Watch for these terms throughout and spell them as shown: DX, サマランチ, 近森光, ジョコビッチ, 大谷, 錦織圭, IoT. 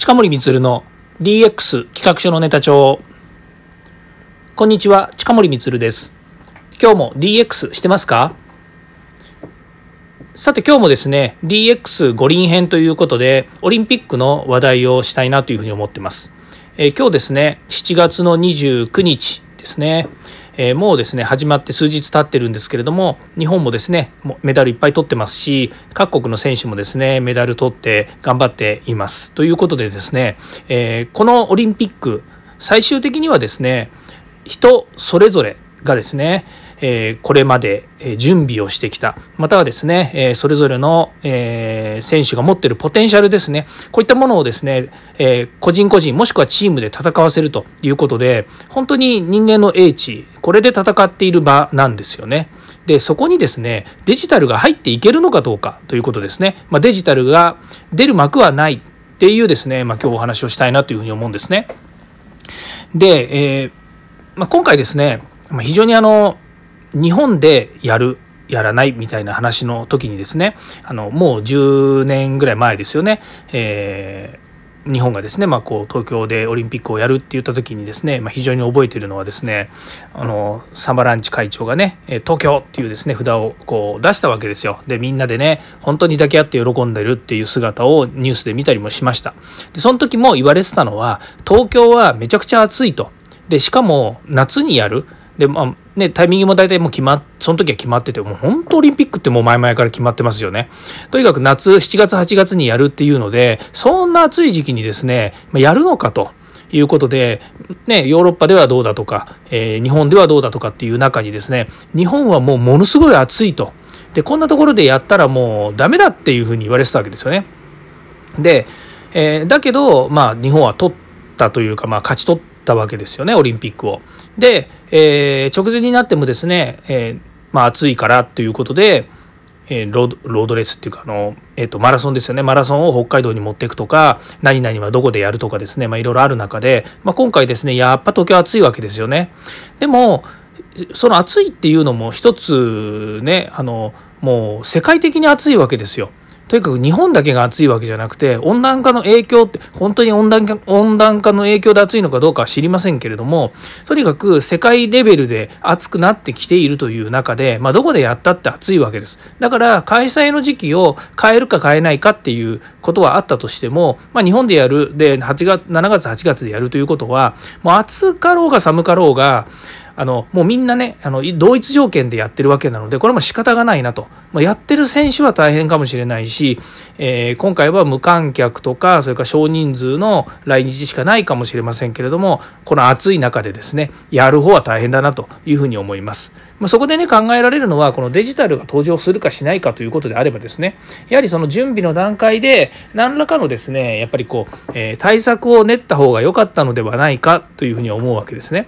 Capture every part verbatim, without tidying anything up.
近森光の ディーエックス 企画書のネタ帳。こんにちは、近森光です。今日も ディーエックス してますか？さて今日もですね ディーエックス 五輪編ということでオリンピックの話題をしたいなというふうに思ってます。えー、今日ですねしちがつのにじゅうくにちですね、えー、もうですね始まって数日経ってるんですけれども、日本もですねもうメダルいっぱい取ってますし、各国の選手もですねメダル取って頑張っていますということでですね、えー、このオリンピック最終的にはですね人それぞれがですね、えー、これまで準備をしてきた、またはですね、えー、それぞれの、えー、選手が持っているポテンシャルですね、こういったものをですね、えー、個人個人もしくはチームで戦わせるということで、本当に人間の英知、これで戦っている場なんですよね。で、そこにですねデジタルが入っていけるのかどうかということですね。まあ、デジタルが出る幕はないっていうですね、まあ、今日お話をしたいなというふうに思うんですね。で、えーまあ、今回ですね非常にあの日本でやるやらないみたいな話の時にですね、あのもうじゅうねんぐらい前ですよね、えー、日本がですね、まあ、こう東京でオリンピックをやるって言った時にですね、まあ、非常に覚えているのはですね、あのサマランチ会長がね東京っていうですね札をこう出したわけですよ。でみんなでね本当に抱き合って喜んでるっていう姿をニュースで見たりもしました。でその時も言われてたのは、東京はめちゃくちゃ暑いと。でしかも夏にやる。でまあね、タイミングも大体もう決まっその時は決まってて、もう本当オリンピックってもう前々から決まってますよね。とにかく夏しちがつはちがつにやるっていうので、そんな暑い時期にですねやるのかということで、ね、ヨーロッパではどうだとか、えー、日本ではどうだとかっていう中にですね、日本はもうものすごい暑いと。でこんなところでやったらもうダメだっていうふうに言われてたわけですよね。で、えー、だけど、まあ、日本は取ったというか、まあ、勝ち取ったたわけですよねオリンピックを。で、えー、直前になってもですね、えーまあ、暑いからということで、えー、ロ, ーロードレースっていうかあの、えー、とマラソンですよね、マラソンを北海道に持っていくとか、何々はどこでやるとかですね、まあ、いろいろある中で、まあ、今回ですねやっぱ東京暑いわけですよね。でもその暑いっていうのも一つね、あのもう世界的に暑いわけですよ。とにかく日本だけが暑いわけじゃなくて、温暖化の影響って本当に温暖化、温暖化の影響で暑いのかどうかは知りませんけれども、とにかく世界レベルで暑くなってきているという中で、まあ、どこでやったって暑いわけです。だから開催の時期を変えるか変えないかっていうことはあったとしても、まあ、日本でやるではちがつしちがつはちがつでやるということは、もう暑かろうが寒かろうがあのもうみんなねあの同一条件でやってるわけなので、これも仕方がないなと。まあ、やってる選手は大変かもしれないし、えー、今回は無観客とかそれから少人数の来日しかないかもしれませんけれども、この暑い中でですねやる方は大変だなというふうに思います。まあ、そこでね考えられるのは、このデジタルが登場するかしないかということであればですね、やはりその準備の段階で何らかのですねやっぱりこう、えー、対策を練った方が良かったのではないかというふうに思うわけですね。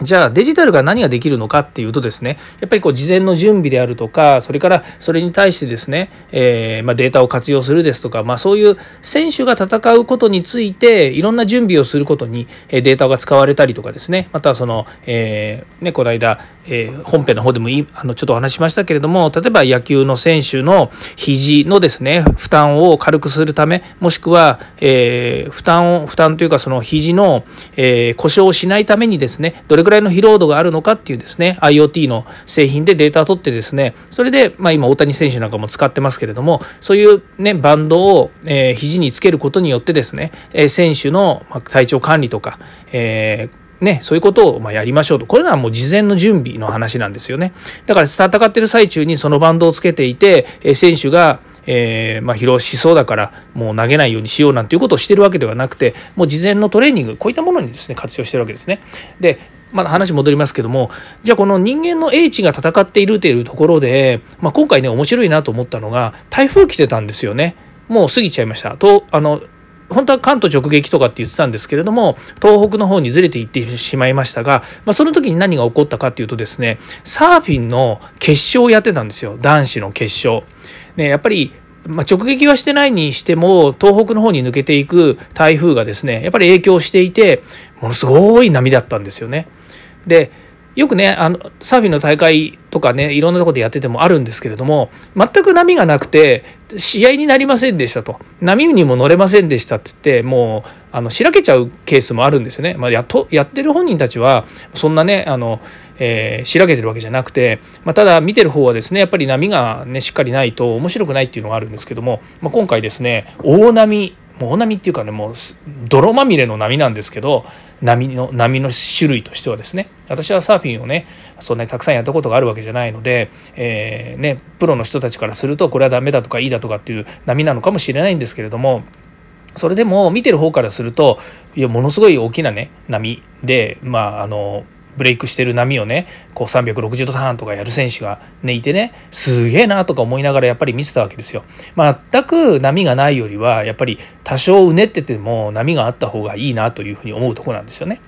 じゃあデジタルが何ができるのかっていうとですね、やっぱりこう事前の準備であるとか、それからそれに対してですね、えーまあ、データを活用するですとか、まあ、そういう選手が戦うことについていろんな準備をすることにデータが使われたりとかですね、またはその、えーね、この間、えー、本編の方でもいいあのちょっとお話しましたけれども、例えば野球の選手の肘のですね負担を軽くするため、もしくは、えー、負担を負担というかその肘の、えー、故障をしないためにですねどれくらいの疲労度があるのかっていうですね IoT の製品でデータを取ってですね、それでまあ今大谷選手なんかも使ってますけれども、そういうねバンドをえ肘につけることによってですね選手の体調管理とかえーね、そういうことをまあやりましょうと。これはもう事前の準備の話なんですよね。だから戦ってる最中にそのバンドをつけていて、選手が、えー、まあ疲労しそうだからもう投げないようにしようなんていうことをしてるわけではなくて、もう事前のトレーニング、こういったものにですね活用してるわけですね。で、まあ、話戻りますけども、じゃあこの人間の英知が戦っているというところで、まあ、今回ね面白いなと思ったのが、台風来てたんですよね。もう過ぎちゃいましたと、あの本当は関東直撃とかって言ってたんですけれども、東北の方にずれていってしまいましたが、まあ、その時に何が起こったかっていうとですね、サーフィンの決勝をやってたんですよ、男子の決勝、ね、やっぱりまあ、直撃はしてないにしても東北の方に抜けていく台風がですねやっぱり影響していて、ものすごい波だったんですよね。でよくね、あのサーフィンの大会とかね、いろんなところでやっててもあるんですけれども、全く波がなくて試合になりませんでしたと、波にも乗れませんでしたって言って、もうあのしらけちゃうケースもあるんですよね。まあ、やっとやってる本人たちはそんなね、あの、えー、しらけてるわけじゃなくて、まあ、ただ見てる方はですね、やっぱり波がねしっかりないと面白くないっていうのがあるんですけども、まあ、今回ですね、大波、もう大波っていうかね、もう泥まみれの波なんですけど、波の波の種類としてはですね、私はサーフィンをねそんなにたくさんやったことがあるわけじゃないので、えーね、プロの人たちからするとこれはダメだとかいいだとかっていう波なのかもしれないんですけれども、それでも見てる方からすると、いやものすごい大きなね波で、まああのブレイクしてる波をねこうさんびゃくろくじゅうどターンとかやる選手がねいてね、すげえなとか思いながらやっぱり見てたわけですよ。全く波がないよりはやっぱり多少うねってても波があった方がいいなというふうに思うところなんですよね。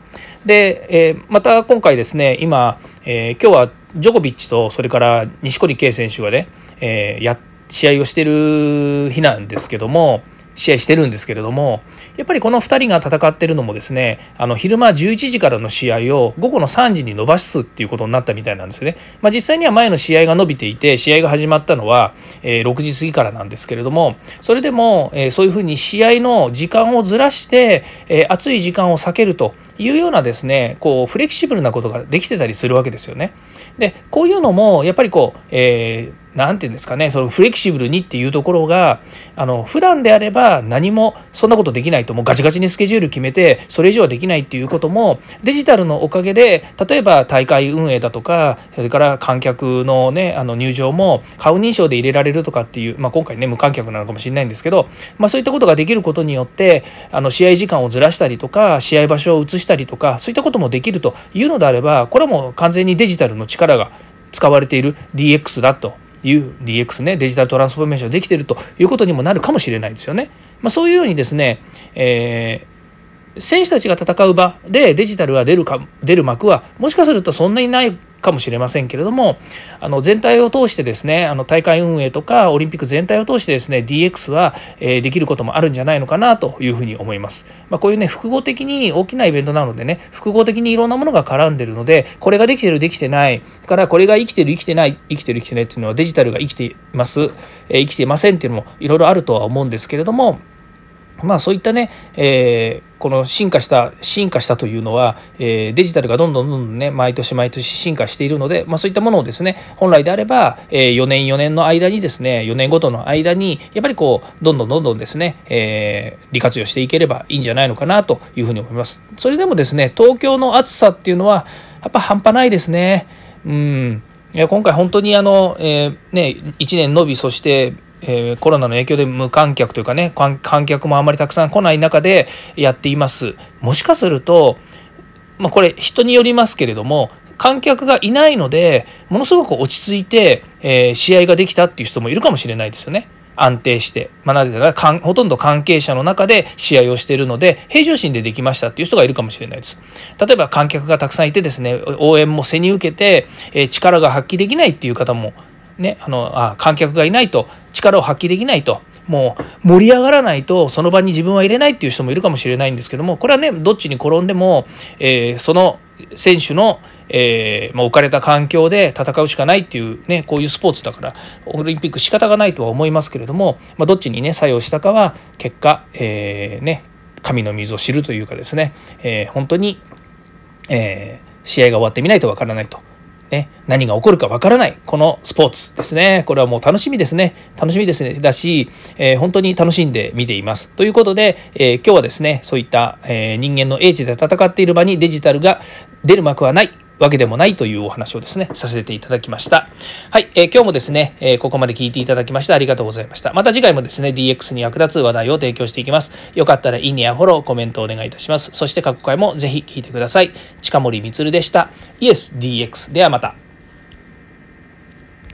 で、えー、また今回ですね、今、えー、今日はジョコビッチとそれから錦織圭選手がね、えー、や試合をしてる日なんですけども、試合してるんですけれども、やっぱりこのふたりが戦ってるのもですね、あの昼間じゅういちじからの試合を午後のさんじに伸ばすっていうことになったみたいなんですよね。まあ、実際には前の試合が伸びていて、試合が始まったのはろくじ過ぎからなんですけれども、それでもそういうふうに試合の時間をずらして暑い時間を避けるというようなですね、こうフレキシブルなことができてたりするわけですよね。でこういうのもやっぱりこう、えーなんていうんですかね、そのフレキシブルにっていうところが、あの普段であれば何もそんなことできないと、もうガチガチにスケジュール決めてそれ以上はできないっていうことも、デジタルのおかげで例えば大会運営だとか、それから観客のねあの入場も顔認証で入れられるとかっていう、まあ、今回ね無観客なのかもしれないんですけど、まあ、そういったことができることによって、あの試合時間をずらしたりとか試合場所を移したりとか、そういったこともできるというのであれば、これはもう完全にデジタルの力が使われている ディーエックス だと。ディーエックス ね、デジタルトランスフォーメーションできているということにもなるかもしれないですよね。まあ、そういうようにですね、えー、選手たちが戦う場でデジタルが出るか、出る幕はもしかするとそんなにないかもしれませんけれども、あの全体を通してですね、あの大会運営とかオリンピック全体を通してですね、 ディーエックス は、えー、できることもあるんじゃないのかなというふうに思います。まあ、こういうね複合的に大きなイベントなのでね、複合的にいろんなものが絡んでるので、これができてるできてないから、これが生きてる生きてない生きてる生きてないっていうのは、デジタルが生きています、えー、生きていませんっていうのもいろいろあるとは思うんですけれども、まあそういったね、えー、この進化した進化したというのは、えー、デジタルがどんどんどんどんね毎年毎年進化しているので、まあ、そういったものをですね、本来であれば、えー、よねんよねんの間にですね、よねんごとの間にやっぱりこうどんどんどんどんですね、えー、利活用していければいいんじゃないのかなというふうに思います。それでもですね、東京の暑さっていうのはやっぱ半端ないですね。うん。いや今回本当にあの、えー、ねいちねん延び、そしてえー、コロナの影響で無観客というかね、観客もあまりたくさん来ない中でやっています。もしかすると、まあ、これ人によりますけれども、観客がいないのでものすごく落ち着いて、えー、試合ができたっていう人もいるかもしれないですよね。安定して、まあ、なぜならかんほとんど関係者の中で試合をしているので、平常心でできましたっていう人がいるかもしれないです。例えば観客がたくさんいてですね、応援も背に受けて、えー、力が発揮できないっていう方もね、あのあ観客がいないと力を発揮できないと、もう盛り上がらないとその場に自分はいれないっていう人もいるかもしれないんですけども、これはねどっちに転んでも、えー、その選手の、えーまあ、置かれた環境で戦うしかないっていうね、こういうスポーツだからオリンピック仕方がないとは思いますけれども、まあ、どっちにね作用したかは結果、えー、ね神の水を知るというかですね、えー、本当に、えー、試合が終わってみないとわからないと。何が起こるかわからないこのスポーツですね、これはもう楽しみですね、楽しみですねだし、えー、本当に楽しんで見ていますということで、えー、今日はですね、そういった、えー、人間の英知で戦っている場にデジタルが出る幕はないわけでもないというお話をですねさせていただきました。はい、えー、今日もですね、えー、ここまで聞いていただきましてありがとうございました。また次回もですね ディーエックス に役立つ話題を提供していきます。よかったらいいねやフォローコメントをお願いいたします。そして過去回もぜひ聞いてください。近森光でした。イエス ディーエックス ではまた。